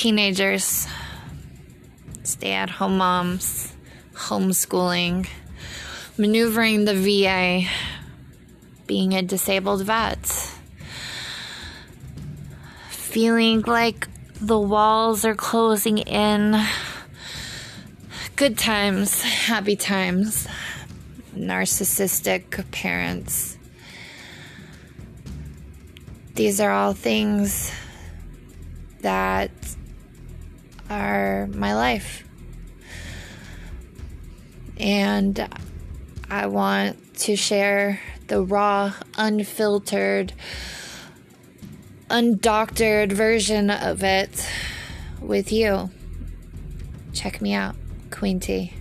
teenagers, stay-at-home moms, homeschooling, maneuvering the VA, being a disabled vet, feeling like the walls are closing in. Good times, happy times, narcissistic parents. These are all things that are my life. And I want to share the raw, unfiltered, undoctored version of it with you. Check me out, Qween Tea.